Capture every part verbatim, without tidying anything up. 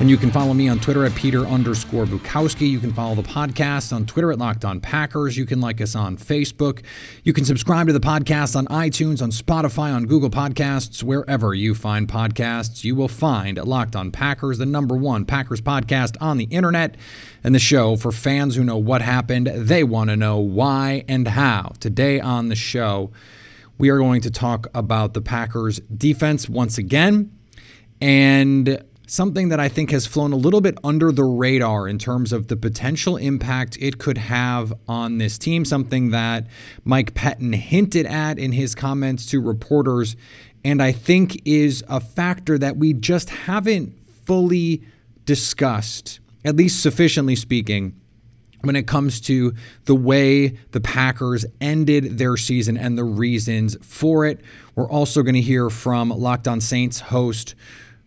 and you can follow me on Twitter at Peter underscore Bukowski. You can follow the podcast on Twitter at Locked On Packers. You can like us on Facebook. You can subscribe to the podcast on iTunes, on Spotify, on Google Podcasts. Wherever you find podcasts, you will find Locked On Packers, the number one Packers podcast on the internet, and the show for fans who know what happened. They want to know why and how. Today on the show, we are going to talk about the Packers defense once again, and something that I think has flown a little bit under the radar in terms of the potential impact it could have on this team, something that Mike Pettine hinted at in his comments to reporters, and I think is a factor that we just haven't fully discussed, at least sufficiently speaking, when it comes to the way the Packers ended their season and the reasons for it. We're also going to hear from Locked On Saints host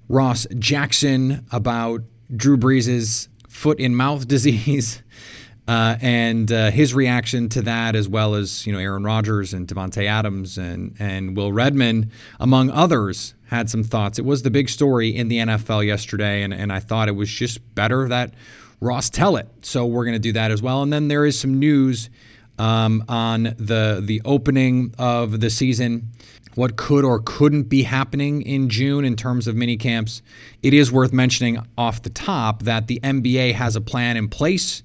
Ross Jackson about Drew Brees' foot-in-mouth disease uh, and uh, his reaction to that, as well as, you know, Aaron Rodgers and Devontae Adams and, and Will Redman, among others, had some thoughts. It was the big story in the N F L yesterday, and, and I thought it was just better that Ross tell it. So we're going to do that as well. And then there is some news um, on the the opening of the season, what could or couldn't be happening in June in terms of mini camps. It is worth mentioning off the top that the N B A has a plan in place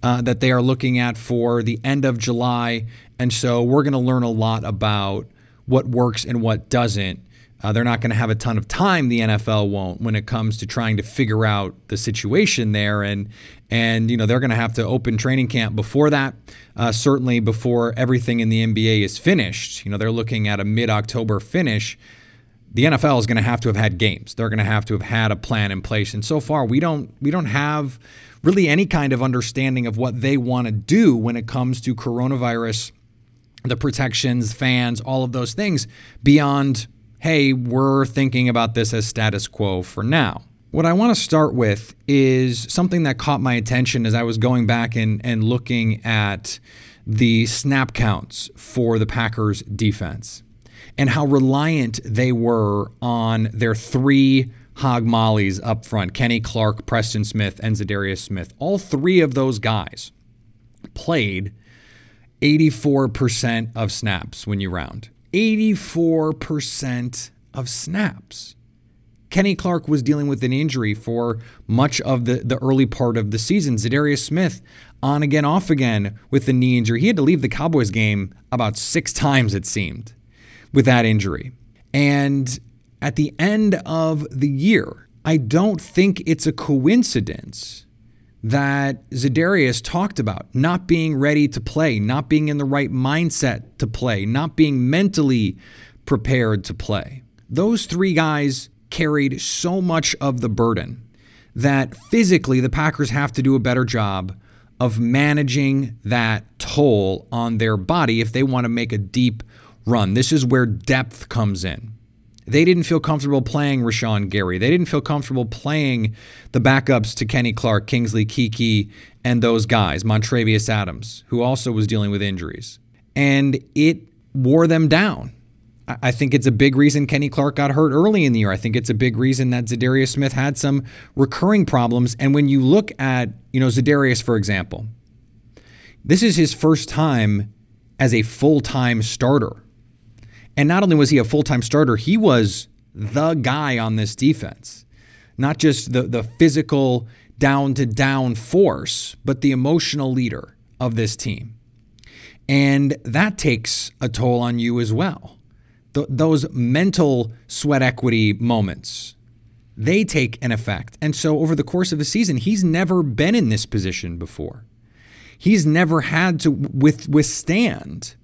uh, that they are looking at for the end of July. And so we're going to learn a lot about what works and what doesn't. Uh, they're not going to have a ton of time, the N F L won't, when it comes to trying to figure out the situation there. And, and you know, they're going to have to open training camp before that, uh, certainly before everything in the N B A is finished. You know, they're looking at a mid-October finish. The N F L is going to have to have had games. They're going to have to have had a plan in place. And so far, we don't we don't have really any kind of understanding of what they want to do when it comes to coronavirus, the protections, fans, all of those things beyond, hey, we're thinking about this as status quo for now. What I want to start with is something that caught my attention as I was going back and, and looking at the snap counts for the Packers defense and how reliant they were on their three hog mollies up front, Kenny Clark, Preston Smith, and Za'Darius Smith. All three of those guys played eighty-four percent of snaps when you round. eighty-four percent of snaps. Kenny Clark was dealing with an injury for much of the, the early part of the season. Za'Darius Smith, on again, off again with the knee injury. He had to leave the Cowboys game about six times, it seemed, with that injury. And at the end of the year, I don't think it's a coincidence that Za'Darius talked about not being ready to play, not being in the right mindset to play, not being mentally prepared to play. Those three guys carried so much of the burden that physically the Packers have to do a better job of managing that toll on their body if they want to make a deep run. This is where depth comes in. They didn't feel comfortable playing Rashawn Gary. They didn't feel comfortable playing the backups to Kenny Clark, Kingsley Kiki, and those guys, Montravius Adams, who also was dealing with injuries. And it wore them down. I think it's a big reason Kenny Clark got hurt early in the year. I think it's a big reason that Za'Darius Smith had some recurring problems. And when you look at, you know, Za'Darius, for example, this is his first time as a full-time starter. And not only was he a full-time starter, he was the guy on this defense. Not just the, the physical down-to-down force, but the emotional leader of this team. And that takes a toll on you as well. Th- those mental sweat equity moments, they take an effect. And so over the course of the season, he's never been in this position before. He's never had to with- withstand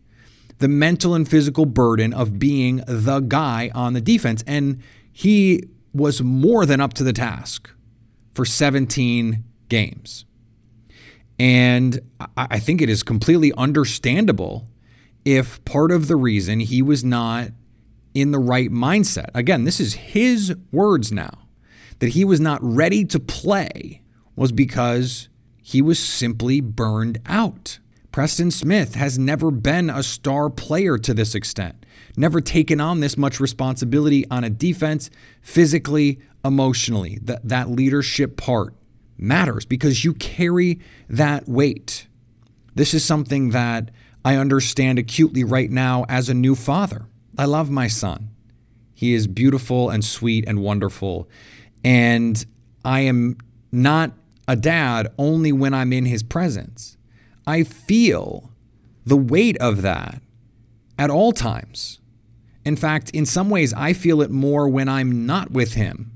the mental and physical burden of being the guy on the defense. And he was more than up to the task for seventeen games. And I think it is completely understandable if part of the reason he was not in the right mindset, again, this is his words now, that he was not ready to play was because he was simply burned out. Preston Smith has never been a star player to this extent, never taken on this much responsibility on a defense, physically, emotionally. That, that leadership part matters because you carry that weight. This is something that I understand acutely right now as a new father. I love my son. He is beautiful and sweet and wonderful. And I am not a dad only when I'm in his presence. I feel the weight of that at all times. In fact, in some ways, I feel it more when I'm not with him.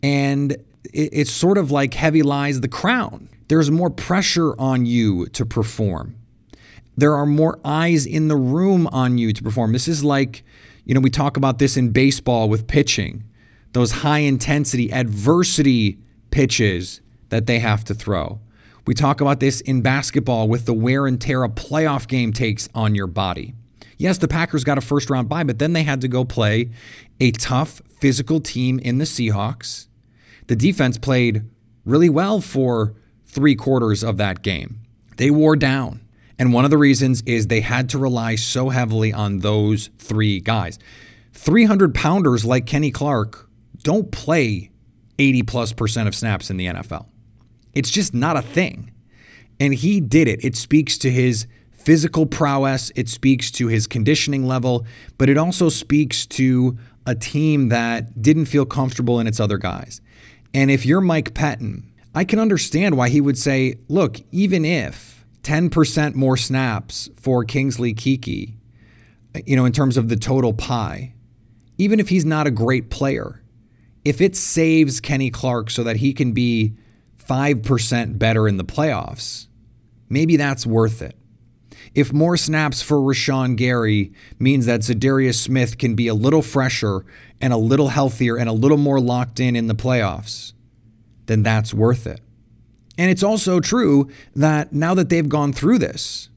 And it's sort of like heavy lies the crown. There's more pressure on you to perform. There are more eyes in the room on you to perform. This is like, you know, we talk about this in baseball with pitching, those high intensity adversity pitches that they have to throw. We talk about this in basketball with the wear and tear a playoff game takes on your body. Yes, the Packers got a first round bye, but then they had to go play a tough physical team in the Seahawks. The defense played really well for three quarters of that game. They wore down. And one of the reasons is they had to rely so heavily on those three guys. three hundred pounders like Kenny Clark don't play eighty plus percent of snaps in the N F L. It's just not a thing. And he did it. It speaks to his physical prowess. It speaks to his conditioning level. But it also speaks to a team that didn't feel comfortable in its other guys. And if you're Mike Pettine, I can understand why he would say, look, even if ten percent more snaps for Kingsley Kiki, you know, in terms of the total pie, even if he's not a great player, if it saves Kenny Clark so that he can be five percent better in the playoffs, maybe that's worth it. If more snaps for Rashawn Gary means that Za'Darius Smith can be a little fresher and a little healthier and a little more locked in in the playoffs, then that's worth it. And it's also true that now that they've gone through this,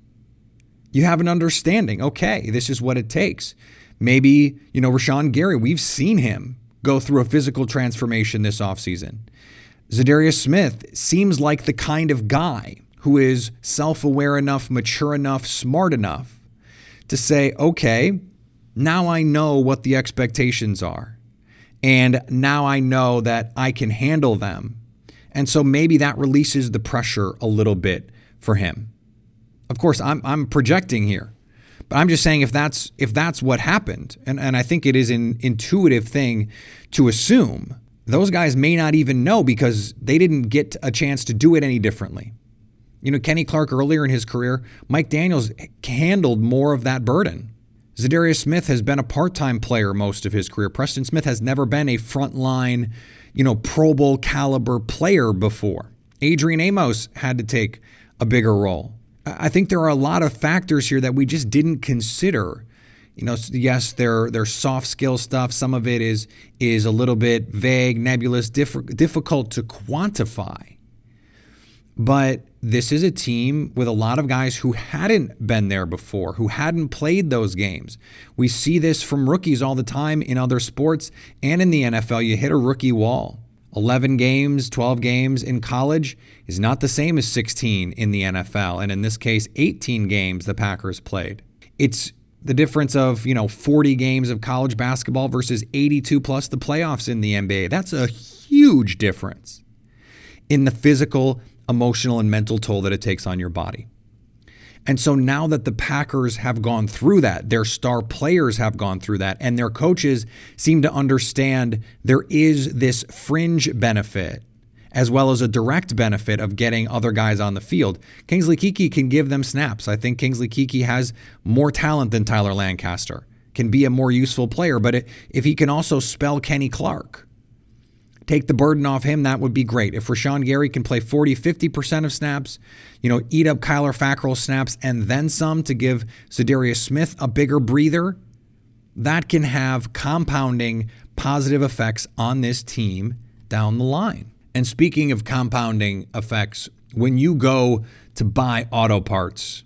you have an understanding, okay, this is what it takes. Maybe, you know, Rashawn Gary, we've seen him go through a physical transformation this offseason. Za'Darius Smith seems like the kind of guy who is self-aware enough, mature enough, smart enough to say, okay, now I know what the expectations are. And now I know that I can handle them. And so maybe that releases the pressure a little bit for him. Of course, I'm I'm projecting here. But I'm just saying if that's if that's what happened, and, and I think it is an intuitive thing to assume, those guys may not even know because they didn't get a chance to do it any differently. You know, Kenny Clark earlier in his career, Mike Daniels handled more of that burden. Za'Darius Smith has been a part-time player most of his career. Preston Smith has never been a frontline, you know, Pro Bowl caliber player before. Adrian Amos had to take a bigger role. I think there are a lot of factors here that we just didn't consider. You know, yes, their their soft skill stuff. Some of it is is a little bit vague, nebulous, diff- difficult to quantify. But this is a team with a lot of guys who hadn't been there before, who hadn't played those games. We see this from rookies all the time in other sports and in the N F L. You hit a rookie wall. eleven games, twelve games in college is not the same as sixteen in the N F L. And in this case, eighteen games the Packers played. It's the difference of, you know, forty games of college basketball versus eighty-two plus the playoffs in the N B A. That's a huge difference in the physical, emotional, and mental toll that it takes on your body. And so now that the Packers have gone through that, their star players have gone through that, and their coaches seem to understand there is this fringe benefit as well as a direct benefit of getting other guys on the field. Kingsley Kiki can give them snaps. I think Kingsley Kiki has more talent than Tyler Lancaster, can be a more useful player, but it, if he can also spell Kenny Clark, take the burden off him, that would be great. If Rashawn Gary can play forty, fifty percent of snaps, you know, eat up Kyler Fackrell's snaps and then some to give Za'Darius Smith a bigger breather, that can have compounding positive effects on this team down the line. And speaking of compounding effects, when you go to buy auto parts,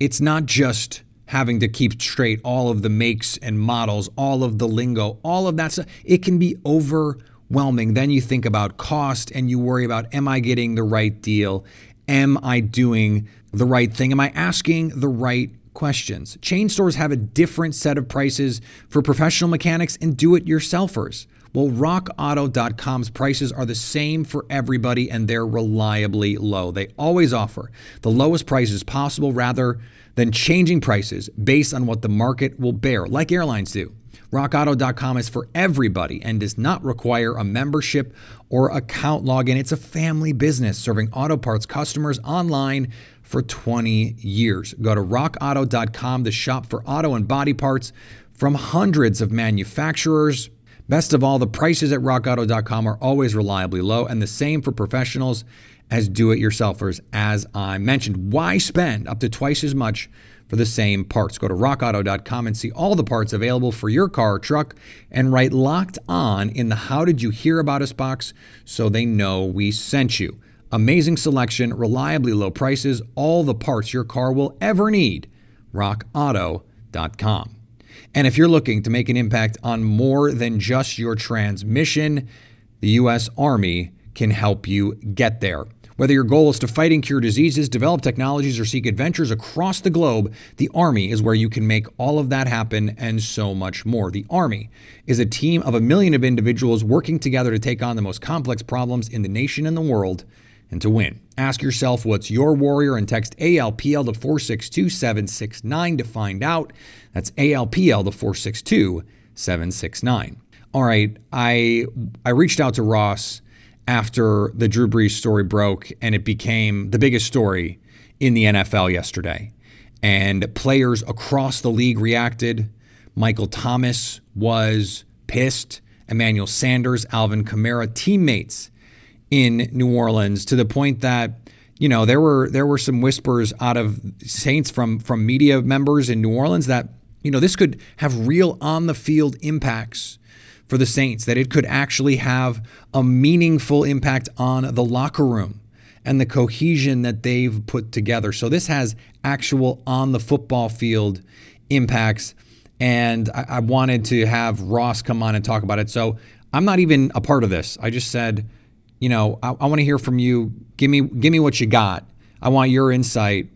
it's not just having to keep straight all of the makes and models, all of the lingo, all of that stuff. It can be overwhelming. Then you think about cost and you worry about, am I getting the right deal? Am I doing the right thing? Am I asking the right questions? Chain stores have a different set of prices for professional mechanics and do-it-yourselfers. Well, rock auto dot com's prices are the same for everybody, and they're reliably low. They always offer the lowest prices possible rather than changing prices based on what the market will bear, like airlines do. rock auto dot com is for everybody and does not require a membership or account login. It's a family business serving auto parts customers online for twenty years. Go to rock auto dot com to shop for auto and body parts from hundreds of manufacturers. Best of all, the prices at rock auto dot com are always reliably low, and the same for professionals as do-it-yourselfers, as I mentioned. Why spend up to twice as much for the same parts? Go to rock auto dot com and see all the parts available for your car or truck, and write Locked On in the How Did You Hear About Us box so they know we sent you. Amazing selection, reliably low prices, all the parts your car will ever need. rock auto dot com. And if you're looking to make an impact on more than just your transmission, the U S Army can help you get there. Whether your goal is to fight and cure diseases, develop technologies, or seek adventures across the globe, the Army is where you can make all of that happen and so much more. The Army is a team of a million of individuals working together to take on the most complex problems in the nation and the world and to win. Ask yourself, what's your warrior? And text A L P L to four six two seven six nine to find out. That's A L P L to four six two seven six nine. All right, I I reached out to Ross after the Drew Brees story broke, and it became the biggest story in the N F L yesterday. And players across the league reacted. Michael Thomas was pissed. Emmanuel Sanders, Alvin Kamara, teammates in New Orleans, to the point that, you know, there were there were some whispers out of Saints from from media members in New Orleans that, you know, this could have real on the field impacts for the Saints, that it could actually have a meaningful impact on the locker room and the cohesion that they've put together. So this has actual on the football field impacts, and I, I wanted to have Ross come on and talk about it. So I'm not even a part of this. I just said, you know, I, I want to hear from you. Give me give me what you got. I want your insight,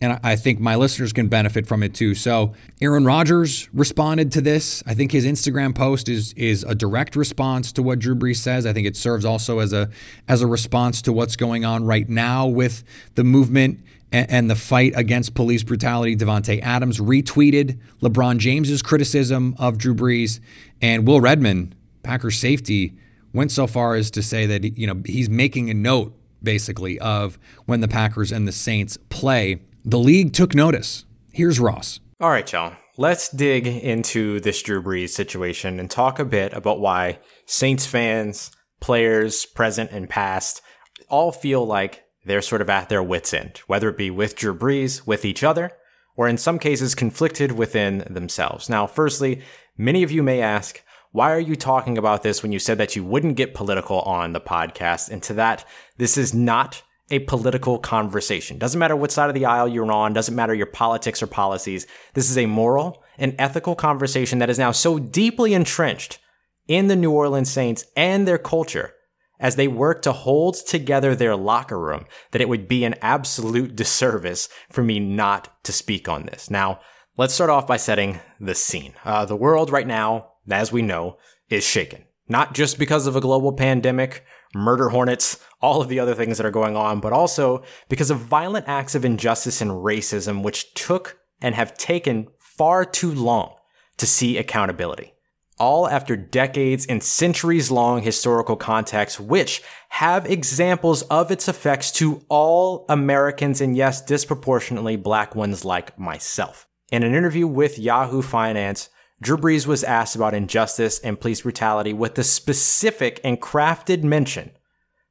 and I, I think my listeners can benefit from it too. So Aaron Rodgers responded to this. I think his Instagram post is is a direct response to what Drew Brees says. I think it serves also as a as a response to what's going on right now with the movement and, and the fight against police brutality. Devontae Adams retweeted LeBron James's criticism of Drew Brees, and Will Redman, Packers safety, went so far as to say that, you know, he's making a note, basically, of when the Packers and the Saints play. The league took notice. Here's Ross. All right, y'all. Let's dig into this Drew Brees situation and talk a bit about why Saints fans, players, present and past, all feel like they're sort of at their wits' end, whether it be with Drew Brees, with each other, or in some cases conflicted within themselves. Now, firstly, many of you may ask, why are you talking about this when you said that you wouldn't get political on the podcast? And to that, this is not a political conversation. Doesn't matter what side of the aisle you're on. Doesn't matter your politics or policies. This is a moral and ethical conversation that is now so deeply entrenched in the New Orleans Saints and their culture as they work to hold together their locker room that it would be an absolute disservice for me not to speak on this. Now, Let's start off by setting the scene. Uh, the world right now, as we know, is shaken. Not just because of a global pandemic, murder hornets, all of the other things that are going on, but also because of violent acts of injustice and racism, which took and have taken far too long to see accountability. All after decades and centuries-long historical contexts, which have examples of its effects to all Americans, and yes, disproportionately Black ones like myself. In an interview with Yahoo Finance, Drew Brees was asked about injustice and police brutality with the specific and crafted mention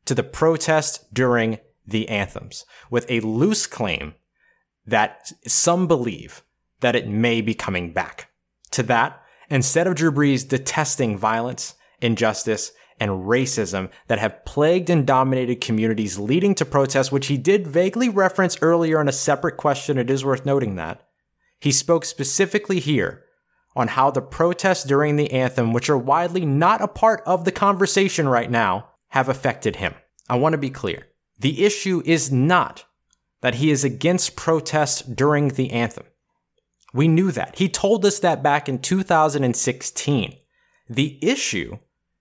to the protest during the anthems, with a loose claim that some believe that it may be coming back. To that, instead of Drew Brees detesting violence, injustice, and racism that have plagued and dominated communities leading to protests, which he did vaguely reference earlier in a separate question, it is worth noting that, he spoke specifically here on how the protests during the anthem, which are widely not a part of the conversation right now, have affected him. I want to be clear. The issue is not that he is against protests during the anthem. We knew that. He told us that back in two thousand sixteen. The issue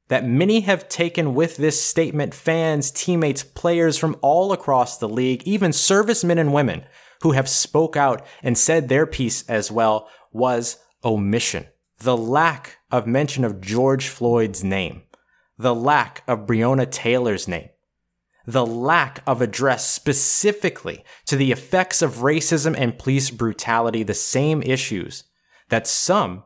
that many have taken with this statement, fans, teammates, players from all across the league, even servicemen and women who have spoke out and said their piece as well, was omission. The lack of mention of George Floyd's name. The lack of Breonna Taylor's name. The lack of address specifically to the effects of racism and police brutality, the same issues that some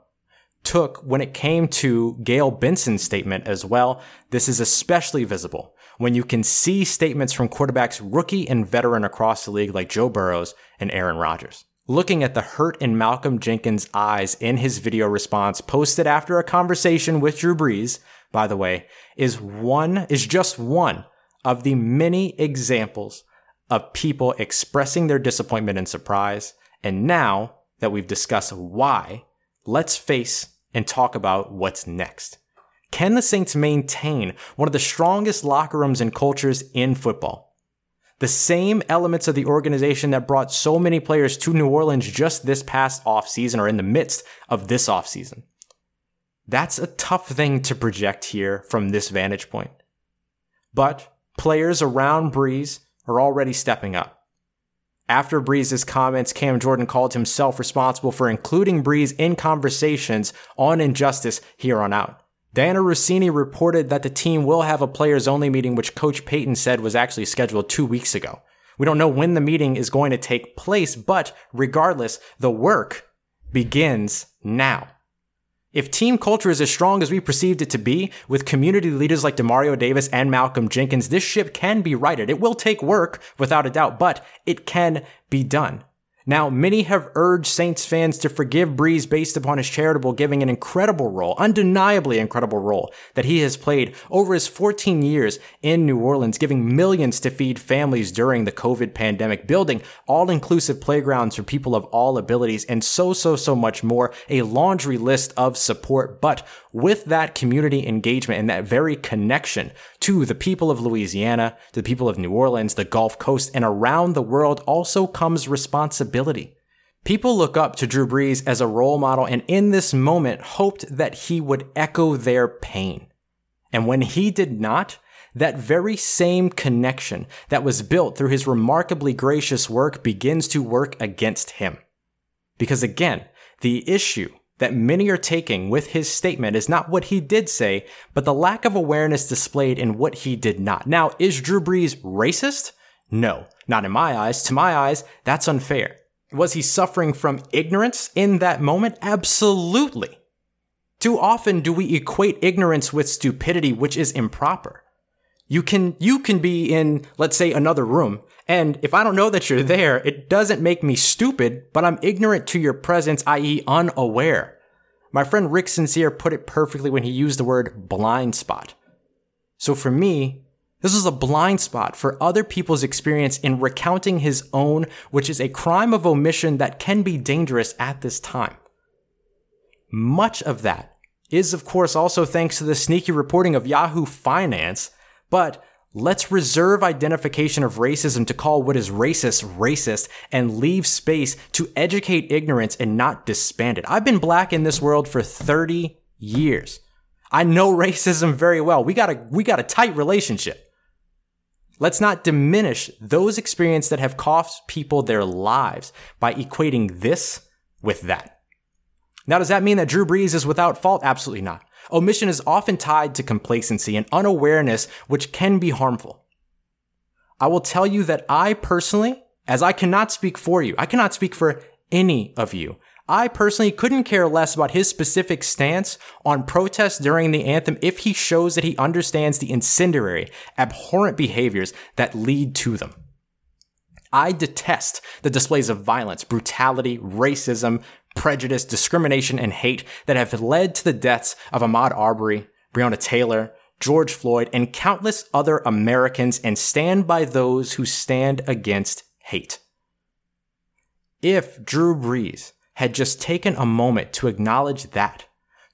took when it came to Gayle Benson's statement as well. This is especially visible when you can see statements from quarterbacks, rookie and veteran across the league like Joe Burrow and Aaron Rodgers. Looking at the hurt in Malcolm Jenkins' eyes in his video response posted after a conversation with Drew Brees, by the way, is one, is just one of the many examples of people expressing their disappointment and surprise. And now that we've discussed why, let's face and talk about what's next. Can the Saints maintain one of the strongest locker rooms and cultures in football? The same elements of the organization that brought so many players to New Orleans just this past offseason or in the midst of this offseason. That's a tough thing to project here from this vantage point. But players around Brees are already stepping up. After Brees' comments, Cam Jordan called himself responsible for including Brees in conversations on injustice here on out. Dana Rossini reported that the team will have a players-only meeting, which Coach Pettine said was actually scheduled two weeks ago. We don't know when the meeting is going to take place, but regardless, the work begins now. If team culture is as strong as we perceived it to be, with community leaders like Demario Davis and Malcolm Jenkins, this ship can be righted. It will take work, without a doubt, but it can be done. Now, many have urged Saints fans to forgive Brees based upon his charitable giving, an incredible role, undeniably incredible role that he has played over his fourteen years in New Orleans, giving millions to feed families during the COVID pandemic, building all-inclusive playgrounds for people of all abilities, and so, so, so much more, a laundry list of support. But with that community engagement and that very connection to the people of Louisiana, to the people of New Orleans, the Gulf Coast, and around the world also comes responsibility. People look up to Drew Brees as a role model and in this moment hoped that he would echo their pain. And when he did not, that very same connection that was built through his remarkably gracious work begins to work against him. Because again, the issue that many are taking with his statement is not what he did say, but the lack of awareness displayed in what he did not. Now, is Drew Brees racist? No, not in my eyes. To my eyes, that's unfair. Was he suffering from ignorance in that moment? Absolutely. Too often do we equate ignorance with stupidity, which is improper. You can, you can be in, let's say, another room, and if I don't know that you're there, it doesn't make me stupid, but I'm ignorant to your presence, that is unaware. My friend Rick Sincere put it perfectly when he used the word blind spot. So for me, this is a blind spot for other people's experience in recounting his own, which is a crime of omission that can be dangerous at this time. Much of that is, of course, also thanks to the sneaky reporting of Yahoo Finance, but Let's reserve identification of racism to call what is racist, racist, and leave space to educate ignorance and not disband it. I've been black in this world for thirty years. I know racism very well. We got a, we got a tight relationship. Let's not diminish those experiences that have cost people their lives by equating this with that. Now, does that mean that Drew Brees is without fault? Absolutely not. Omission is often tied to complacency and unawareness, which can be harmful. I will tell you that I personally, as I cannot speak for you, I cannot speak for any of you. I personally couldn't care less about his specific stance on protests during the anthem if he shows that he understands the incendiary, abhorrent behaviors that lead to them. I detest the displays of violence, brutality, racism, prejudice, discrimination, and hate that have led to the deaths of Ahmaud Arbery, Breonna Taylor, George Floyd, and countless other Americans, and stand by those who stand against hate. If Drew Brees had just taken a moment to acknowledge that,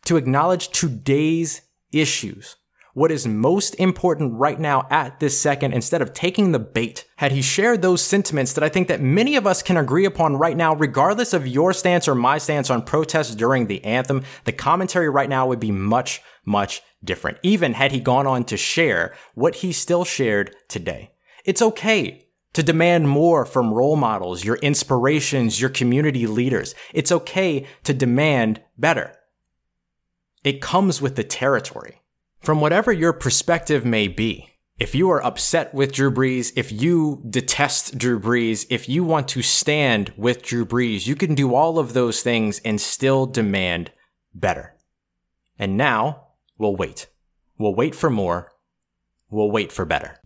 to acknowledge today's issues, what is most important right now at this second, instead of taking the bait, had he shared those sentiments that I think that many of us can agree upon right now, regardless of your stance or my stance on protests during the anthem, the commentary right now would be much, much different, even had he gone on to share what he still shared today. It's okay to demand more from role models, your inspirations, your community leaders. It's okay to demand better. It comes with the territory. From whatever your perspective may be, if you are upset with Drew Brees, if you detest Drew Brees, if you want to stand with Drew Brees, you can do all of those things and still demand better. And now we'll wait. We'll wait for more. We'll wait for better.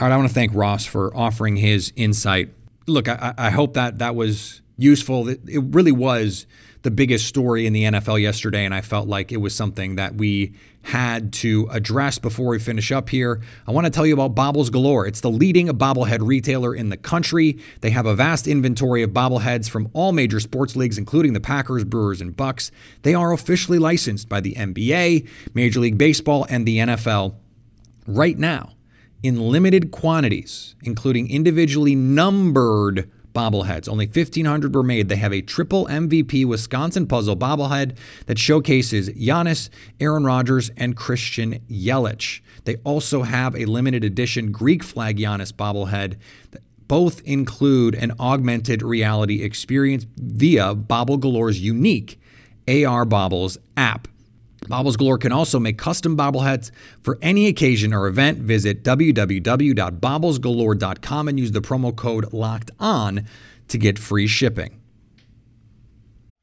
All right, I want to thank Ross for offering his insight. Look, I, I hope that that was useful. It really was the biggest story in the N F L yesterday, and I felt like it was something that we had to address before we finish up here. I want to tell you about Bobbles Galore. It's the leading bobblehead retailer in the country. They have a vast inventory of bobbleheads from all major sports leagues, including the Packers, Brewers, and Bucks. They are officially licensed by the N B A, Major League Baseball, and the N F L. Right now, in limited quantities, including individually numbered bobbleheads. Only fifteen hundred were made. They have a triple M V P Wisconsin puzzle bobblehead that showcases Giannis, Aaron Rodgers, and Christian Yelich. They also have a limited edition Greek flag Giannis bobblehead. Both include an augmented reality experience via Bobble Galore's unique A R Bobbles app. Bobbles Galore can also make custom bobbleheads for any occasion or event. Visit w w w dot bobbles galore dot com and use the promo code Locked On to get free shipping.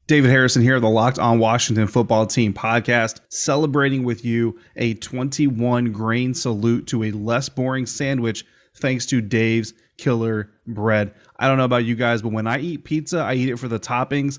David Harrison here, the Locked On Washington Football Team podcast, celebrating with you a twenty-one grain salute to a less boring sandwich thanks to Dave's Killer Bread. I don't know about you guys, but when I eat pizza, I eat it for the toppings,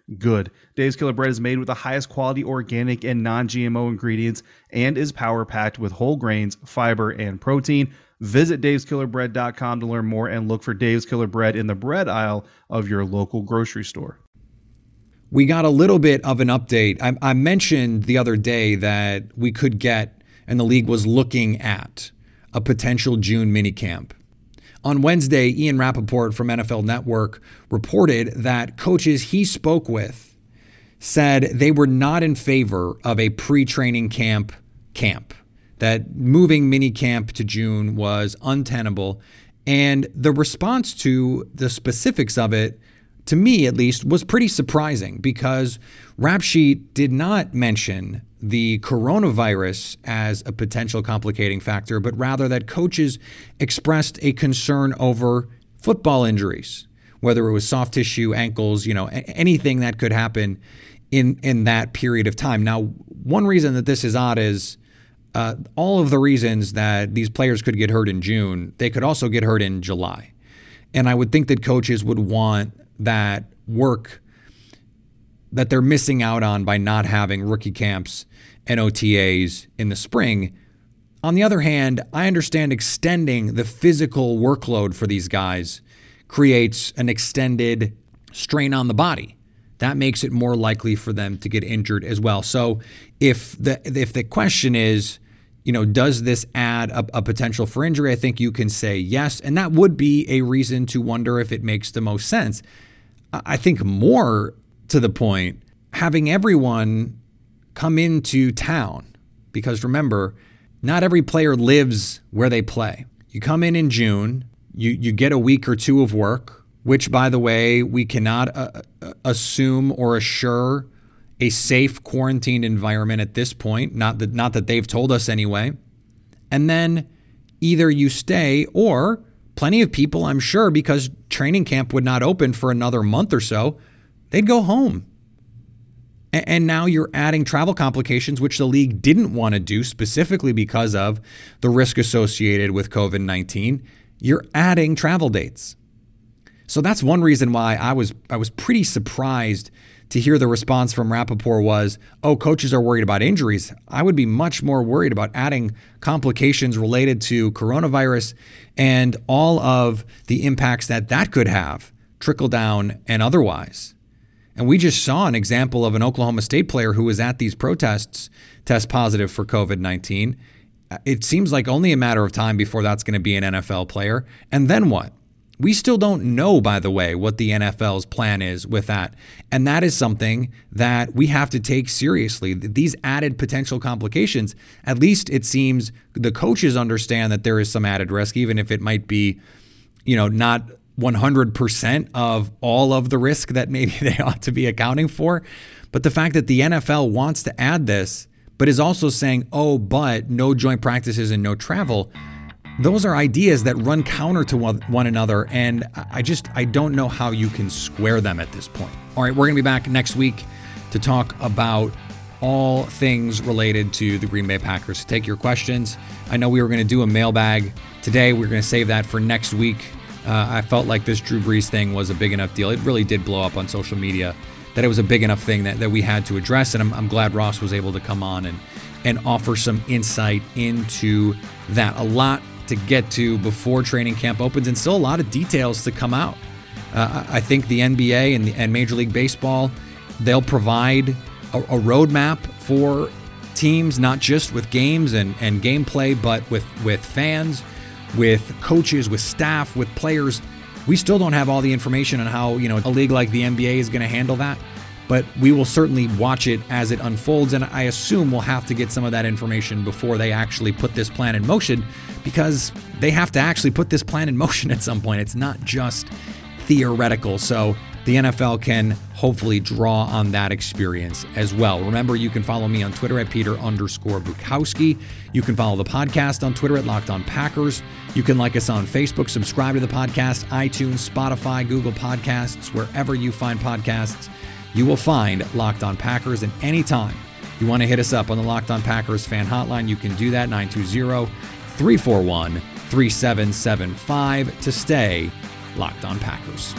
good. Dave's Killer Bread is made with the highest quality organic and non-G M O ingredients and is power-packed with whole grains, fiber, and protein. Visit daves killer bread dot com to learn more and look for Dave's Killer Bread in the bread aisle of your local grocery store. We got a little bit of an update. I, I mentioned the other day that we could get, and the league was looking at, a potential June minicamp. On Wednesday, Ian Rappaport from N F L Network reported that coaches he spoke with said they were not in favor of a pre-training camp camp, that moving mini camp to June was untenable. And the response to the specifics of it, to me at least, was pretty surprising because Rap Sheet did not mention the coronavirus as a potential complicating factor, but rather that coaches expressed a concern over football injuries, whether it was soft tissue, ankles, you know, anything that could happen in, in that period of time. Now, one reason that this is odd is uh, all of the reasons that these players could get hurt in June, they could also get hurt in July. And I would think that coaches would want that work that they're missing out on by not having rookie camps and O T As in the spring. On the other hand, I understand extending the physical workload for these guys creates an extended strain on the body. That makes it more likely for them to get injured as well. So if the if the question is, you know, does this add a, a potential for injury? I think you can say yes, and that would be a reason to wonder if it makes the most sense. I think more to the point, having everyone come into town, because remember, not every player lives where they play. You come in in June, you you get a week or two of work, which, by the way, we cannot uh, assume or assure a safe quarantined environment at this point, not that not that they've told us anyway. And then either you stay, or plenty of people, I'm sure, because training camp would not open for another month or so, they'd go home. And now you're adding travel complications, which the league didn't want to do specifically because of the risk associated with covid nineteen. You're adding travel dates. So that's one reason why I was I was pretty surprised to hear the response from Rappaport was, oh, coaches are worried about injuries. I would be much more worried about adding complications related to coronavirus and all of the impacts that that could have, trickle down and otherwise. And we just saw an example of an Oklahoma State player who was at these protests test positive for covid nineteen. It seems like only a matter of time before that's going to be an N F L player. And then what? We still don't know, by the way, what the N F L's plan is with that. And that is something that we have to take seriously. These added potential complications, at least it seems the coaches understand that there is some added risk, even if it might be, you know, not one hundred percent of all of the risk that maybe they ought to be accounting for. But the fact that the N F L wants to add this, but is also saying, oh, but no joint practices and no travel, those are ideas that run counter to one another. And I just, I don't know how you can square them at this point. All right, we're going to be back next week to talk about all things related to the Green Bay Packers. Take your questions. I know we were going to do a mailbag today. We're going to save that for next week. Uh, I felt like this Drew Brees thing was a big enough deal. It really did blow up on social media, that it was a big enough thing that, that we had to address. And I'm, I'm glad Ross was able to come on and, and offer some insight into that. A lot to get to before training camp opens, and still a lot of details to come out. Uh, I think the N B A and, the, and Major League Baseball, they'll provide a, a roadmap for teams, not just with games and, and gameplay, but with, with fans, with coaches, with staff, with players. We still don't have all the information on how, you know, a league like the N B A is going to handle that, but we will certainly watch it as it unfolds. And I assume we'll have to get some of that information before they actually put this plan in motion, because they have to actually put this plan in motion at some point. It's not just theoretical. So the N F L can hopefully draw on that experience as well. Remember, you can follow me on Twitter at Peter underscore Bukowski. You can follow the podcast on Twitter at Locked On Packers. You can like us on Facebook, subscribe to the podcast, iTunes, Spotify, Google Podcasts, wherever you find podcasts, you will find Locked On Packers. And anytime you want to hit us up on the Locked On Packers fan hotline, you can do that, nine two zero, three four one, three seven seven five, to stay Locked On Packers.